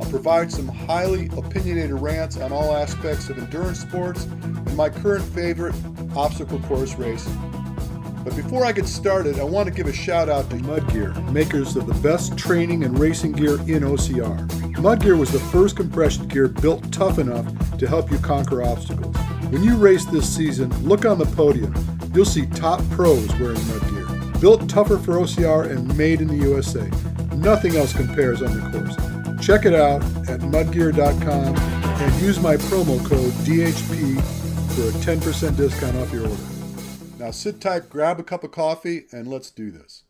I'll provide some highly opinionated rants on all aspects of endurance sports and my current favorite, obstacle course racing. But before I get started, I want to give a shout out to MudGear, makers of the best training and racing gear in OCR. MudGear was the first compression gear built tough enough to help you conquer obstacles. When you race this season, look on the podium. You'll see top pros wearing MudGear. Built tougher for OCR and made in the USA. Nothing else compares on the course. Check it out at mudgear.com and use my promo code DHP for a 10% discount off your order. Now sit tight, grab a cup of coffee, and let's do this.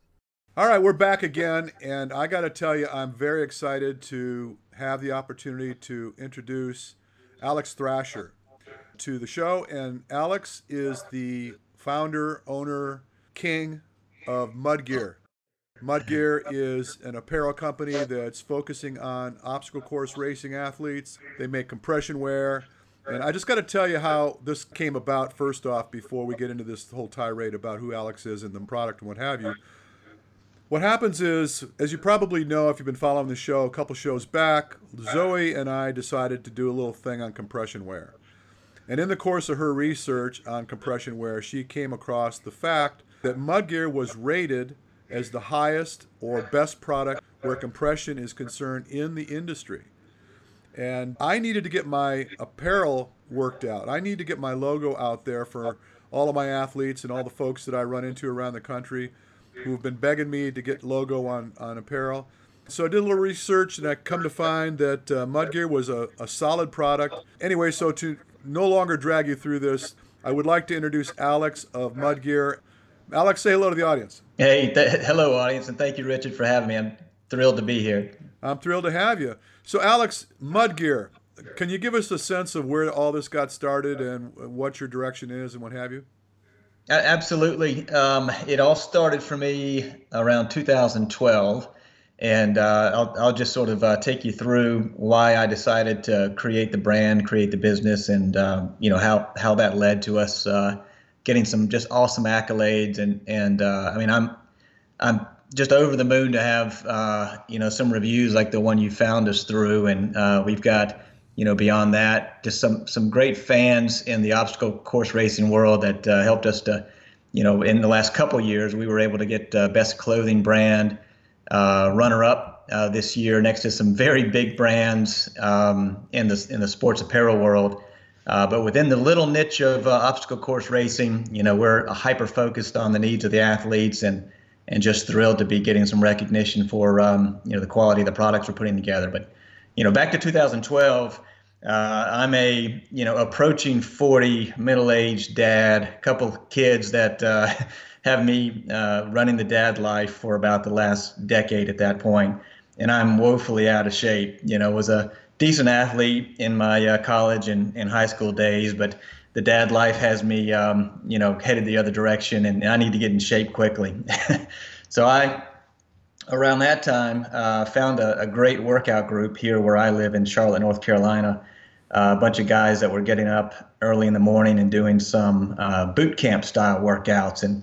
All right, we're back again, and I got to tell you, I'm very excited to have the opportunity to introduce Alex Thrasher to the show. And Alex is the founder, owner, king of MudGear. MudGear is an apparel company that's focusing on obstacle course racing athletes. They make compression wear. And I just got to tell you how this came about first off before we get into this whole tirade about who Alex is and the product and what have you. What happens is, as you probably know if you've been following the show a couple shows back, Zoe and I decided to do a little thing on compression wear. And in the course of her research on compression wear, she came across the fact that MudGear was rated as the highest or best product where compression is concerned in the industry. And I needed to get my apparel worked out. I need to get my logo out there for all of my athletes and all the folks that I run into around the country who've been begging me to get logo on apparel. So I did a little research, and I come to find that MudGear was a solid product. Anyway, so to no longer drag you through this, I would like to introduce Alex of MudGear. Alex, say hello to the audience. Hey, hello, audience, and thank you, Richard, for having me. I'm thrilled to be here. I'm thrilled to have you. So, Alex, MudGear, can you give us a sense of where all this got started and what your direction is and what have you? Absolutely. It all started for me around 2012, and I'll just sort of take you through why I decided to create the brand, create the business, and how that led to us getting some just awesome accolades. And I mean, I'm just over the moon to have some reviews like the one you found us through, and we've got, beyond that, just some great fans in the obstacle course racing world that helped us to, in the last couple of years, we were able to get best clothing brand, runner-up this year next to some very big brands in the sports apparel world. But within the little niche of obstacle course racing, we're hyper-focused on the needs of the athletes and just thrilled to be getting some recognition for, the quality of the products we're putting together. But back to 2012, I'm a, approaching 40 middle-aged dad, couple kids that have me running the dad life for about the last decade at that point. And I'm woefully out of shape, was a decent athlete in my college and high school days, but the dad life has me, headed the other direction, and I need to get in shape quickly. So around that time, found a great workout group here where I live in Charlotte, North Carolina. A bunch of guys that were getting up early in the morning and doing some boot camp style workouts. And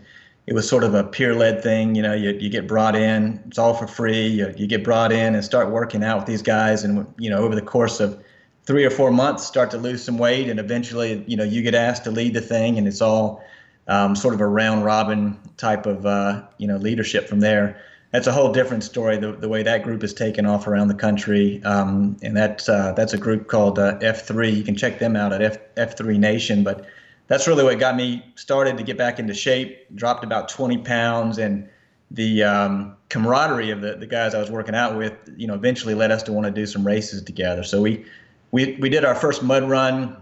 it was sort of a peer-led thing. You get brought in. It's all for free. You get brought in and start working out with these guys. And, over the course of 3 or 4 months, start to lose some weight. And eventually, you get asked to lead the thing. And it's all sort of a round-robin type of, leadership from there. That's a whole different story, the way that group is taken off around the country. And that's a group called F3. You can check them out at F3 Nation. But that's really what got me started to get back into shape, dropped about 20 pounds. And the camaraderie of the guys I was working out with, eventually led us to want to do some races together. So we did our first mud run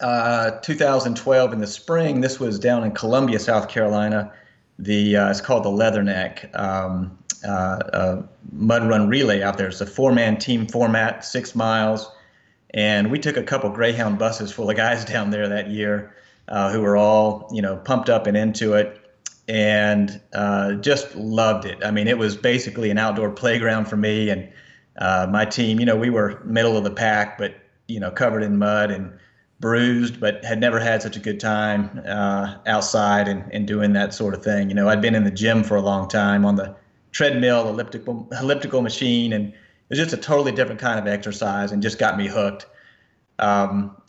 2012 in the spring. This was down in Columbia, South Carolina. It's called the Leatherneck mud run relay out there. It's a 4-man team format, 6 miles, And we took a couple Greyhound buses full of guys down there that year who were all, you know, pumped up and into it, and just loved it. I mean, it was basically an outdoor playground for me and my team. You know, we were middle of the pack, but, you know, covered in mud and bruised, but had never had such a good time outside and doing that sort of thing. You know, I'd been in the gym for a long time on the treadmill, elliptical machine, and it was just a totally different kind of exercise and just got me hooked.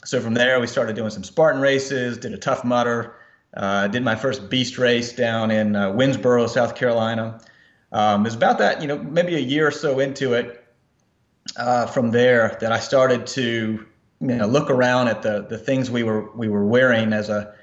So from there, we started doing some Spartan races, did a Tough Mudder, did my first beast race down in Winsboro, South Carolina. It was about that, you know, maybe a year or so into it from there that I started to, you know, look around at the things we were wearing as a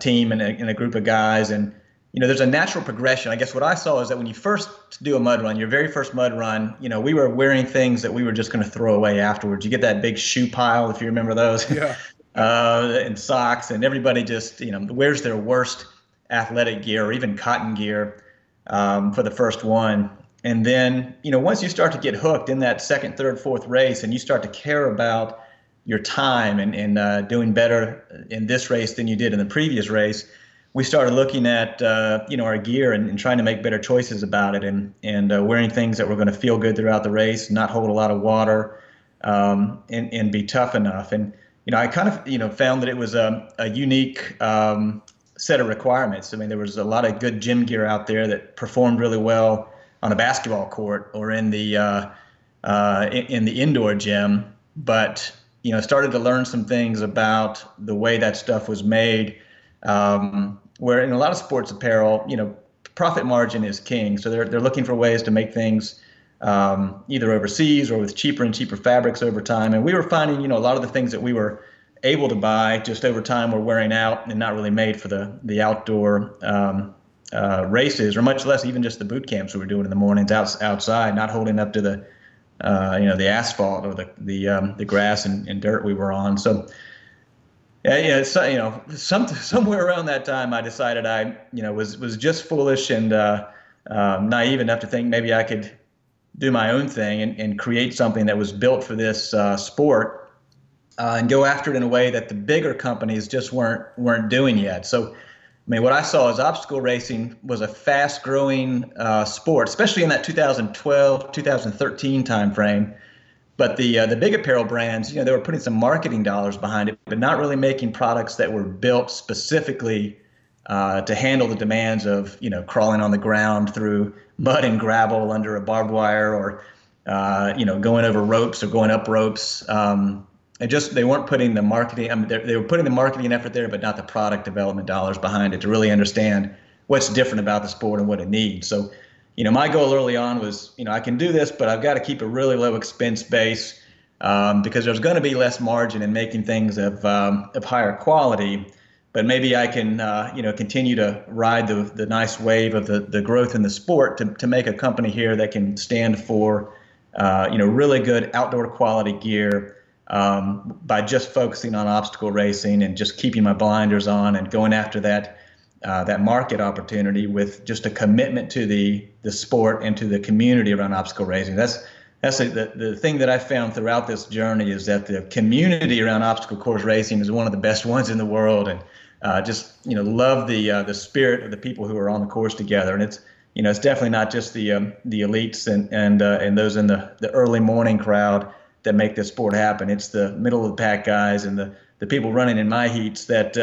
team and a group of guys. And, you know, there's a natural progression. I guess what I saw is that when you first do a mud run, your very first mud run, you know, we were wearing things that we were just going to throw away afterwards. You get that big shoe pile, if you remember those, yeah. And socks, and everybody just, you know, wears their worst athletic gear or even cotton gear for the first one. And then, you know, once you start to get hooked in that second, third, fourth race and you start to care about your time and doing better in this race than you did in the previous race, we started looking at, you know, our gear and trying to make better choices about it and wearing things that were going to feel good throughout the race, not hold a lot of water, and be tough enough. And, you know, I kind of, you know, found that it was a unique set of requirements. I mean, there was a lot of good gym gear out there that performed really well on a basketball court or in the indoor gym, but, you know, started to learn some things about the way that stuff was made, where in a lot of sports apparel, you know, profit margin is king. So they're looking for ways to make things either overseas or with cheaper and cheaper fabrics over time. And we were finding, you know, a lot of the things that we were able to buy just over time were wearing out and not really made for the outdoor races, or much less even just the boot camps we were doing in the mornings outside, not holding up to the you know, the asphalt or the grass and dirt we were on. So, yeah, so, you know, somewhere around that time, I decided I, you know, was just foolish and naive enough to think maybe I could do my own thing and create something that was built for this sport and go after it in a way that the bigger companies just weren't doing yet. So, I mean, what I saw is obstacle racing was a fast-growing sport, especially in that 2012, 2013 timeframe. But the big apparel brands, you know, they were putting some marketing dollars behind it, but not really making products that were built specifically to handle the demands of, you know, crawling on the ground through mud and gravel under a barbed wire, or you know, going over ropes or going up ropes. They weren't putting the marketing. I mean, they were putting the marketing effort there, but not the product development dollars behind it to really understand what's different about the sport and what it needs. So, you know, my goal early on was, you know, I can do this, but I've got to keep a really low expense base because there's going to be less margin in making things of higher quality. But maybe I can, you know, continue to ride the nice wave of the growth in the sport to make a company here that can stand for, you know, really good outdoor quality gear. By just focusing on obstacle racing and just keeping my blinders on and going after that market opportunity with just a commitment to the sport and to the community around obstacle racing. That's the thing that I found throughout this journey is that the community around obstacle course racing is one of the best ones in the world, and just, you know, love the spirit of the people who are on the course together. And it's, you know, it's definitely not just the elites and those in the early morning crowd that make this sport happen. It's the middle of the pack guys and the people running in my heats that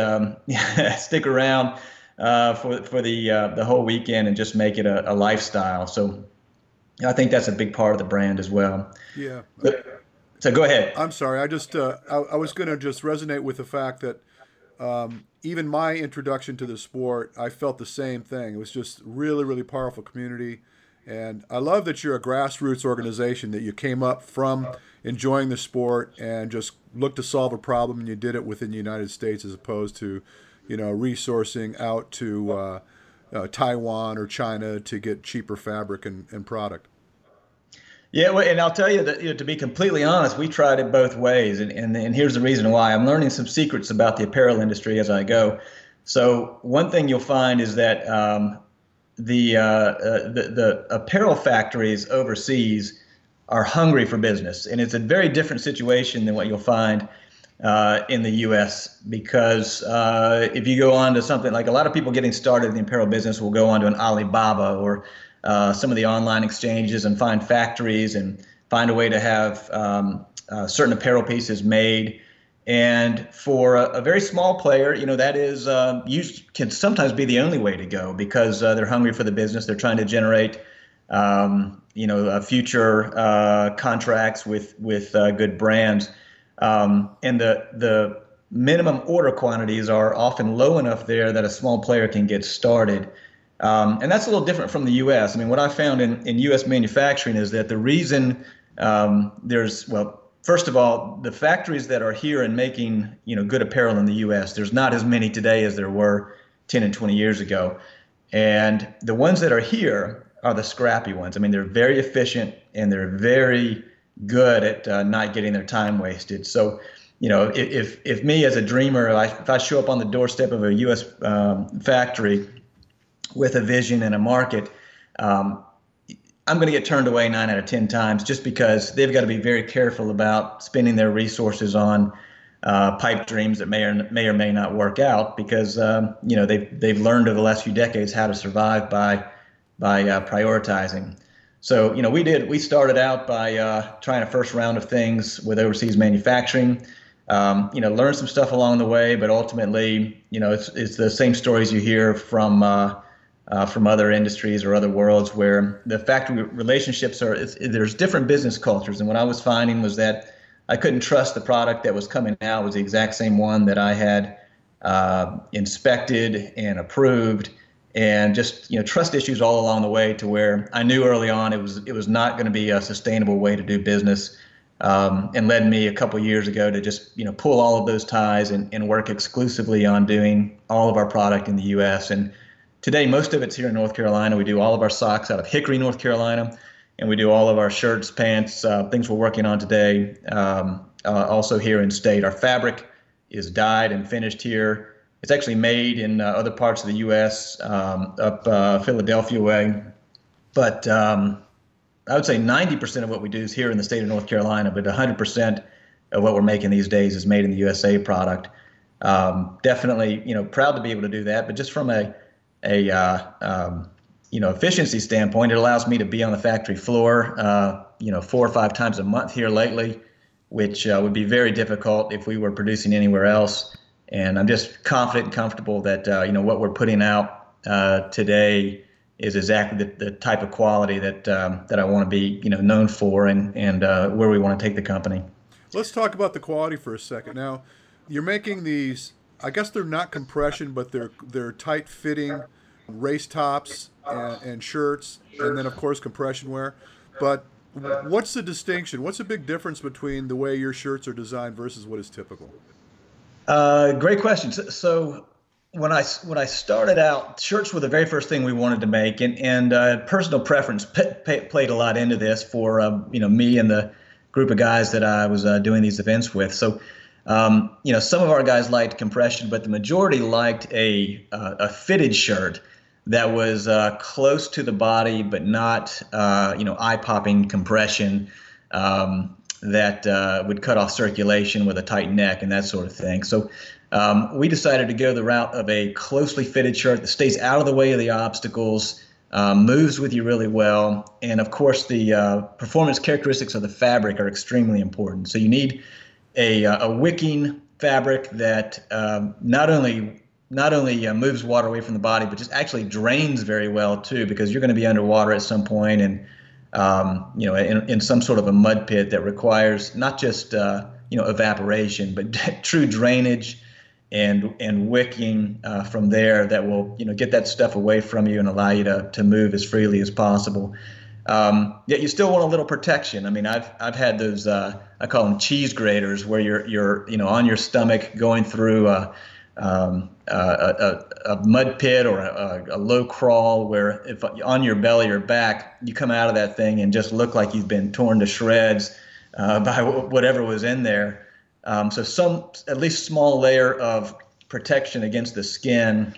stick around for the whole weekend and just make it a lifestyle. So I think that's a big part of the brand as well. Yeah. So go ahead. I'm sorry. I just I was going to just resonate with the fact that even my introduction to the sport, I felt the same thing. It was just really, really powerful community. And I love that you're a grassroots organization, that you came up from enjoying the sport and just looked to solve a problem, and you did it within the United States as opposed to, you know, resourcing out to Taiwan or China to get cheaper fabric and product. Yeah, well, and I'll tell you that, you know, to be completely honest, we tried it both ways. And here's the reason why. I'm learning some secrets about the apparel industry as I go. So one thing you'll find is that the apparel factories overseas are hungry for business. And it's a very different situation than what you'll find in the U.S. because if you go on to something like a lot of people getting started in the apparel business will go on to an Alibaba or some of the online exchanges and find factories and find a way to have certain apparel pieces made. And for a very small player, you know, that is can sometimes be the only way to go because they're hungry for the business. They're trying to generate, you know, future contracts with good brands. And the minimum order quantities are often low enough there that a small player can get started. And that's a little different from the U.S. I mean, what I found in U.S. manufacturing is that the reason first of all, the factories that are here and making, you know, good apparel in the U.S., there's not as many today as there were 10 and 20 years ago. And the ones that are here are the scrappy ones. I mean, they're very efficient and they're very good at not getting their time wasted. So, you know, if me as a dreamer, if I show up on the doorstep of a U.S. factory with a vision and a market, I'm going to get turned away 9 out of 10 times just because they've got to be very careful about spending their resources on pipe dreams that may or may not work out because you know they've learned over the last few decades how to survive by prioritizing. So you know we started out by trying a first round of things with overseas manufacturing. You know, learned some stuff along the way, but ultimately, you know, it's the same stories you hear from other industries or other worlds where the factory relationships there's different business cultures. And what I was finding was that I couldn't trust the product that was coming out was the exact same one that I had inspected and approved, and just, you know, trust issues all along the way to where I knew early on it was not going to be a sustainable way to do business, and led me a couple years ago to just, you know, pull all of those ties and work exclusively on doing all of our product in the U.S. and today, most of it's here in North Carolina. We do all of our socks out of Hickory, North Carolina, and we do all of our shirts, pants, things we're working on today, also here in state. Our fabric is dyed and finished here. It's actually made in other parts of the U.S., up Philadelphia way. But I would say 90% of what we do is here in the state of North Carolina, but 100% of what we're making these days is made in the USA product. Definitely, you know, proud to be able to do that, but just from a efficiency standpoint, it allows me to be on the factory floor, 4 or 5 times a month here lately, which would be very difficult if we were producing anywhere else. And I'm just confident and comfortable that, you know, what we're putting out today is exactly the type of quality that I want to be, you know, known for and where we want to take the company. Let's talk about the quality for a second. Now, you're making these, I guess they're not compression, but they're tight-fitting race tops and shirts, and then, of course, compression wear. But what's the distinction? What's the big difference between the way your shirts are designed versus what is typical? Great question. So when I started out, shirts were the very first thing we wanted to make, and personal preference played a lot into this for me and the group of guys that I was doing these events with. So. Some of our guys liked compression, but the majority liked a fitted shirt that was close to the body, but not, eye-popping compression that would cut off circulation with a tight neck and that sort of thing. So we decided to go the route of a closely fitted shirt that stays out of the way of the obstacles, moves with you really well, and, of course, the performance characteristics of the fabric are extremely important. So you need a wicking fabric that not only moves water away from the body, but just actually drains very well too, because you're going to be underwater at some point and in some sort of a mud pit that requires not just evaporation, but true drainage and wicking from there that will get that stuff away from you and allow you to move as freely as possible. Yet you still want a little protection. I mean, I've had those, I call them cheese graters, where you're on your stomach going through a mud pit or a low crawl where if on your belly or back, you come out of that thing and just look like you've been torn to shreds by whatever was in there. So at least small layer of protection against the skin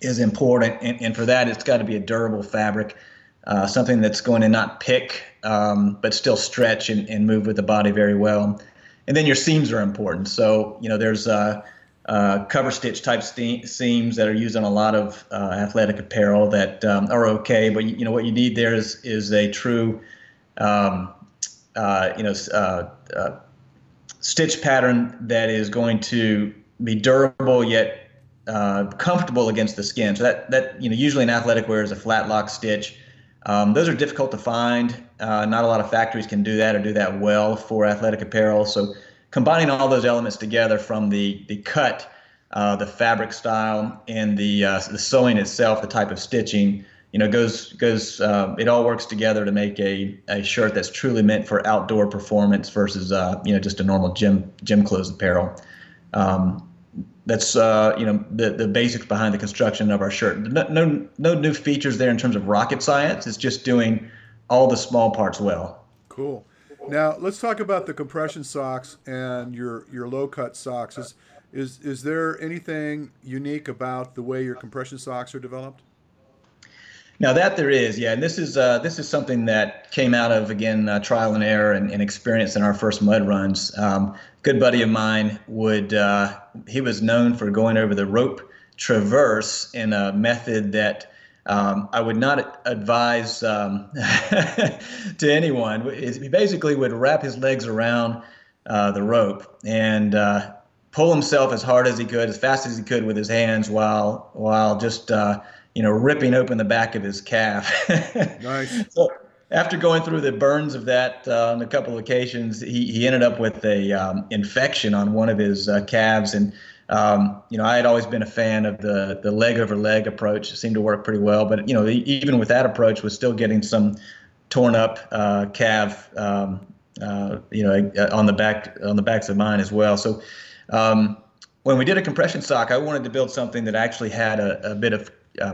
is important. And for that, it's got to be a durable fabric. something that's going to not pick, but still stretch and move with the body very well. And then your seams are important. So, you know, there's cover stitch type seams that are used on a lot of athletic apparel that are okay. But, you know, what you need there is a true, stitch pattern that is going to be durable yet comfortable against the skin. So that you know, usually in athletic wear is a flat lock stitch. Those are difficult to find. Not a lot of factories can do that or do that well for athletic apparel. So combining all those elements together, from the cut, the fabric style, and the sewing itself, the type of stitching, you know, goes it all works together to make a shirt that's truly meant for outdoor performance versus you know, just a normal gym clothes apparel. That's you know, the basics behind the construction of our shirt. No new features there in terms of rocket science. It's just doing all the small parts well. Cool. Now let's talk about the compression socks and your low cut socks. Is there anything unique about the way your compression socks are developed? Now that there is, yeah, and this is something that came out of, again, trial and error and experience in our first mud runs. Good buddy of mine he was known for going over the rope traverse in a method that I would not advise to anyone. He basically would wrap his legs around the rope and pull himself as hard as he could, as fast as he could with his hands, while just you know, ripping open the back of his calf. Nice. So after going through the burns of that on a couple of occasions, he ended up with a infection on one of his calves. And, you know, I had always been a fan of the leg over leg approach. It seemed to work pretty well. But, you know, even with that approach, was still getting some torn up calf, you know, on the backs of mine as well. So when we did a compression sock, I wanted to build something that actually had a bit of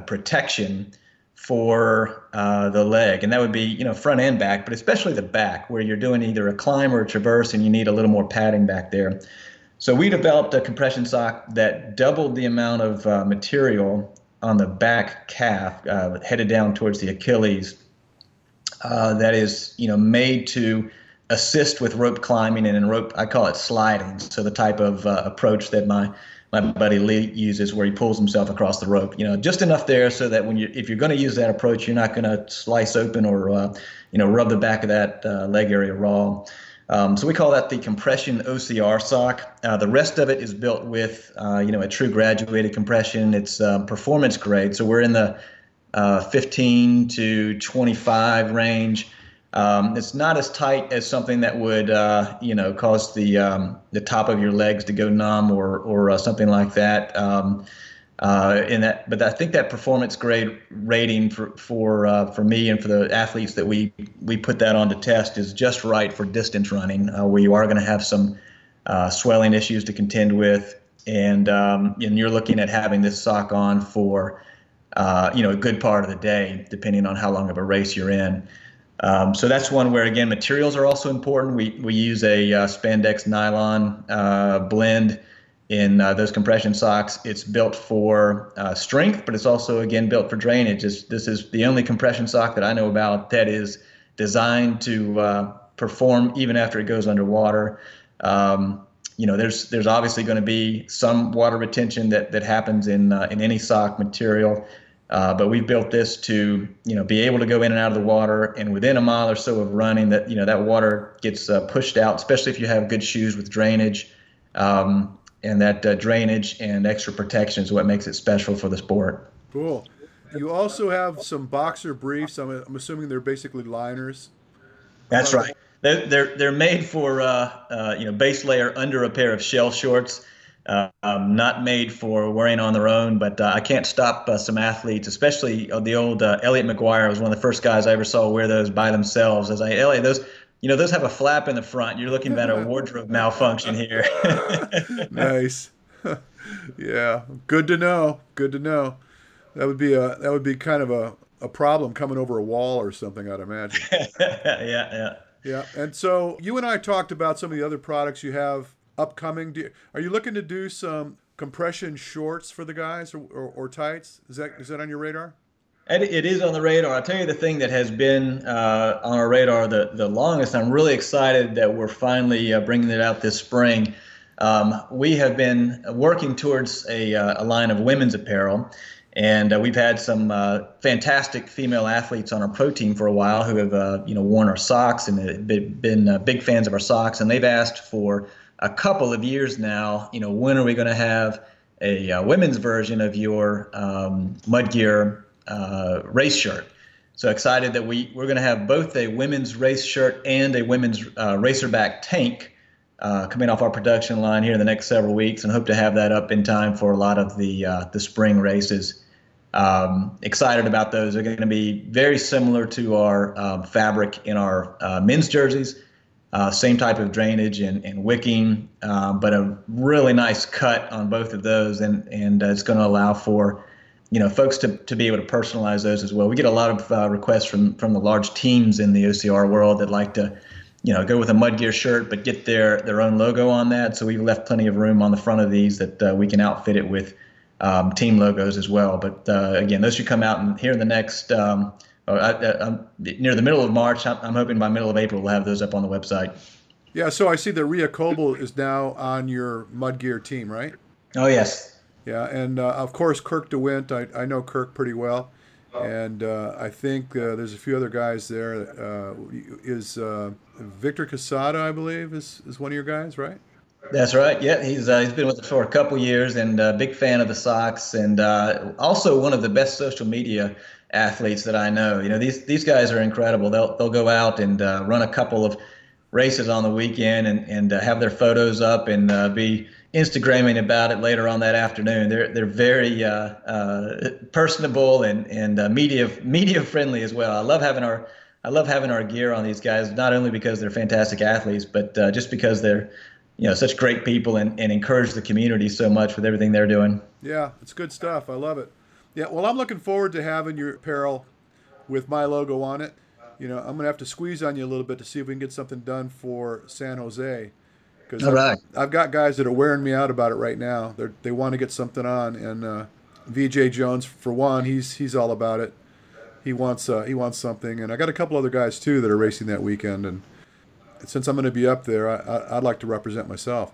protection for the leg, and that would be, you know, front and back, but especially the back, where you're doing either a climb or a traverse and you need a little more padding back there. So we developed a compression sock that doubled the amount of material on the back calf, headed down towards the Achilles, that is, you know, made to assist with rope climbing and in rope, I call it sliding. So the type of approach that my buddy Lee uses, where he pulls himself across the rope, you know, just enough there so that if you're going to use that approach, you're not going to slice open or, you know, rub the back of that leg area raw. So we call that the compression OCR sock. The rest of it is built with, you know, a true graduated compression. It's performance grade. So we're in the 15 to 25 range. It's not as tight as something that would, you know, cause the top of your legs to go numb or something like that. But I think that performance grade rating for me and for the athletes that we put that on to test is just right for distance running, where you are going to have some swelling issues to contend with, and you're looking at having this sock on for, you know, a good part of the day, depending on how long of a race you're in. So that's one where, again, materials are also important. We use a spandex nylon blend in those compression socks. It's built for strength, but it's also, again, built for drainage. This is the only compression sock that I know about that is designed to perform even after it goes underwater. You know, there's obviously going to be some water retention that happens in any sock material. But we built this to, you know, be able to go in and out of the water, and within a mile or so of running, that, you know, that water gets pushed out, especially if you have good shoes with drainage, and that drainage and extra protection is what makes it special for the sport. Cool. You also have some boxer briefs. I'm assuming they're basically liners. That's right. They're made for you know, base layer under a pair of shell shorts. Not made for wearing on their own, but I can't stop some athletes, especially the old Elliot McGuire was one of the first guys I ever saw wear those by themselves. I was like, Elliot, those have a flap in the front. You're looking at a wardrobe malfunction here. Nice. Yeah, good to know. Good to know. That would be kind of a problem coming over a wall or something, I'd imagine. Yeah. And so you and I talked about some of the other products you have upcoming. Are you looking to do some compression shorts for the guys or tights? Is that on your radar? It is on the radar. I'll tell you the thing that has been on our radar the longest. I'm really excited that we're finally bringing it out this spring. We have been working towards a line of women's apparel, and we've had some fantastic female athletes on our pro team for a while who have worn our socks and been big fans of our socks, and they've asked for a couple of years now, when are we going to have a women's version of your MudGear race shirt. So excited that we're going to have both a women's race shirt and a women's racerback tank coming off our production line here in the next several weeks, and hope to have that up in time for a lot of the spring races. Excited about those. They're going to be very similar to our fabric in our men's jerseys. Same type of drainage and wicking, but a really nice cut on both of those, and it's going to allow for folks to be able to personalize those as well. We get a lot of requests from the large teams in the OCR world that like to, go with a MudGear shirt but get their own logo on that. So we've left plenty of room on the front of these that we can outfit it with team logos as well. But again, those should come out here in the next near the middle of March. I'm hoping by middle of April we'll have those up on the website. Yeah. So I see that Rhea Coble is now on your MudGear team, right? Oh yes. Yeah, and of course Kirk DeWint. I know Kirk pretty well, and I think there's a few other guys there. Is Victor Casada, I believe, is one of your guys, right? That's right. Yeah, he's been with us for a couple years, and a big fan of the socks, and also one of the best social media athletes that I know. These guys are incredible. They'll go out and run a couple of races on the weekend and have their photos up and be Instagramming about it later on that afternoon. They're very personable and media friendly as well. I love having our gear on these guys, not only because they're fantastic athletes, but just because they're such great people and encourage the community so much with everything they're doing. Yeah, it's good stuff. I love it. Yeah, well, I'm looking forward to having your apparel with my logo on it. I'm gonna have to squeeze on you a little bit to see if we can get something done for San Jose. All right. I've got guys that are wearing me out about it right now. They want to get something on, and VJ Jones, for one, he's all about it. He wants something, and I got a couple other guys too that are racing that weekend. And since I'm going to be up there, I'd like to represent myself.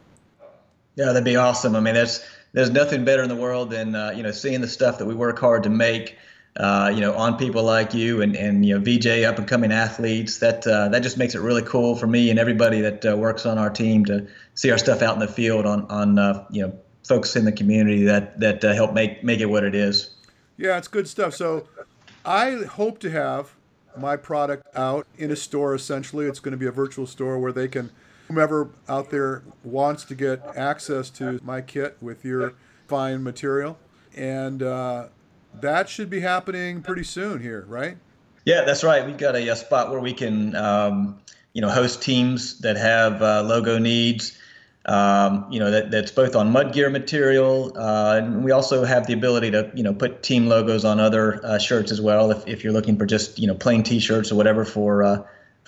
Yeah, that'd be awesome. I mean, there's nothing better in the world than seeing the stuff that we work hard to make. On people like you and VJ, up and coming athletes, that just makes it really cool for me and everybody that works on our team to see our stuff out in the field on folks in the community that help make it what it is. Yeah, it's good stuff. So I hope to have my product out in a store. Essentially, it's going to be a virtual store where they can, whomever out there wants to get access to my kit with your fine material, and that should be happening pretty soon here, right? Yeah, that's right. We've got a spot where we can, host teams that have logo needs, that's both on MudGear material. And we also have the ability to, put team logos on other shirts as well if you're looking for just, plain T-shirts or whatever for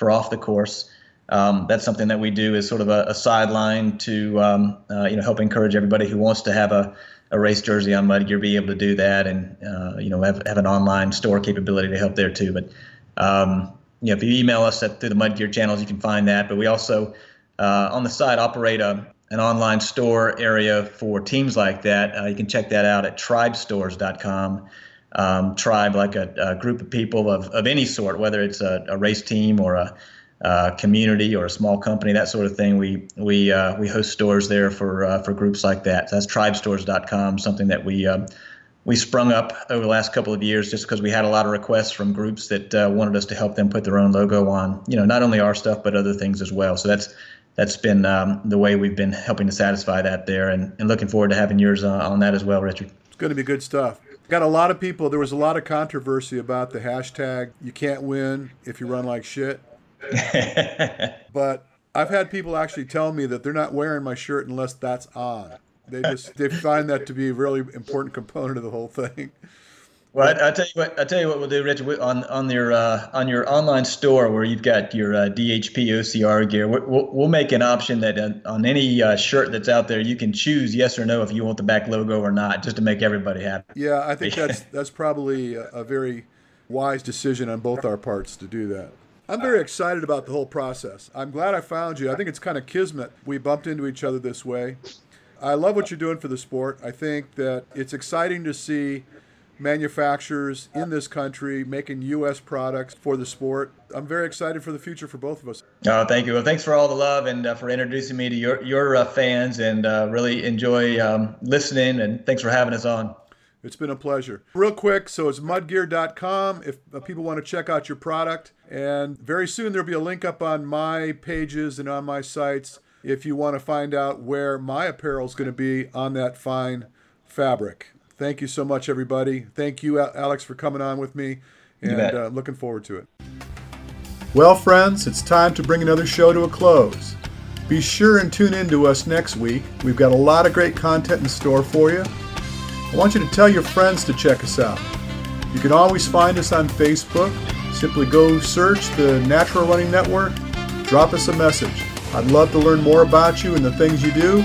off the course. That's something that we do as sort of a sideline to, help encourage everybody who wants to have a race jersey on MudGear, be able to do that, and have an online store capability to help there too. But if you email us through the MudGear channels, you can find that. But we also on the side operate an online store area for teams like that. You can check that out at TribeStores.com. Tribe, like a group of people of any sort, whether it's a race team or a community or a small company, that sort of thing. We host stores there for groups like that. So that's TribeStores.com, something that we sprung up over the last couple of years just because we had a lot of requests from groups that wanted us to help them put their own logo on, not only our stuff but other things as well. So that's been the way we've been helping to satisfy that there, and looking forward to having yours on that as well, Richard. It's going to be good stuff. Got a lot of people. There was a lot of controversy about the hashtag "You can't win if you run like shit." But I've had people actually tell me that they're not wearing my shirt unless that's on. They find that to be a really important component of the whole thing. Well, I tell you what we'll do, Richard. On your online store where you've got your DHP OCR gear, we'll make an option that on any shirt that's out there, you can choose yes or no if you want the back logo or not, just to make everybody happy. Yeah, I think that's probably a very wise decision on both our parts to do that. I'm very excited about the whole process. I'm glad I found you. I think it's kind of kismet. We bumped into each other this way. I love what you're doing for the sport. I think that it's exciting to see manufacturers in this country making U.S. products for the sport. I'm very excited for the future for both of us. Oh, thank you. Well, thanks for all the love and for introducing me to your fans, and really enjoy listening, and thanks for having us on. It's been a pleasure. Real quick, so it's mudgear.com if people want to check out your product, and very soon there'll be a link up on my pages and on my sites if you want to find out where my apparel is going to be on that fine fabric. Thank you so much, everybody. Thank you, Alex, for coming on with me, and looking forward to it. Well, friends, it's time to bring another show to a close. Be sure and tune in to us next week. We've got a lot of great content in store for you. I want you to tell your friends to check us out. You can always find us on Facebook. Simply go search the Natural Running Network. Drop us a message. I'd love to learn more about you and the things you do.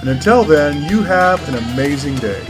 And until then, you have an amazing day.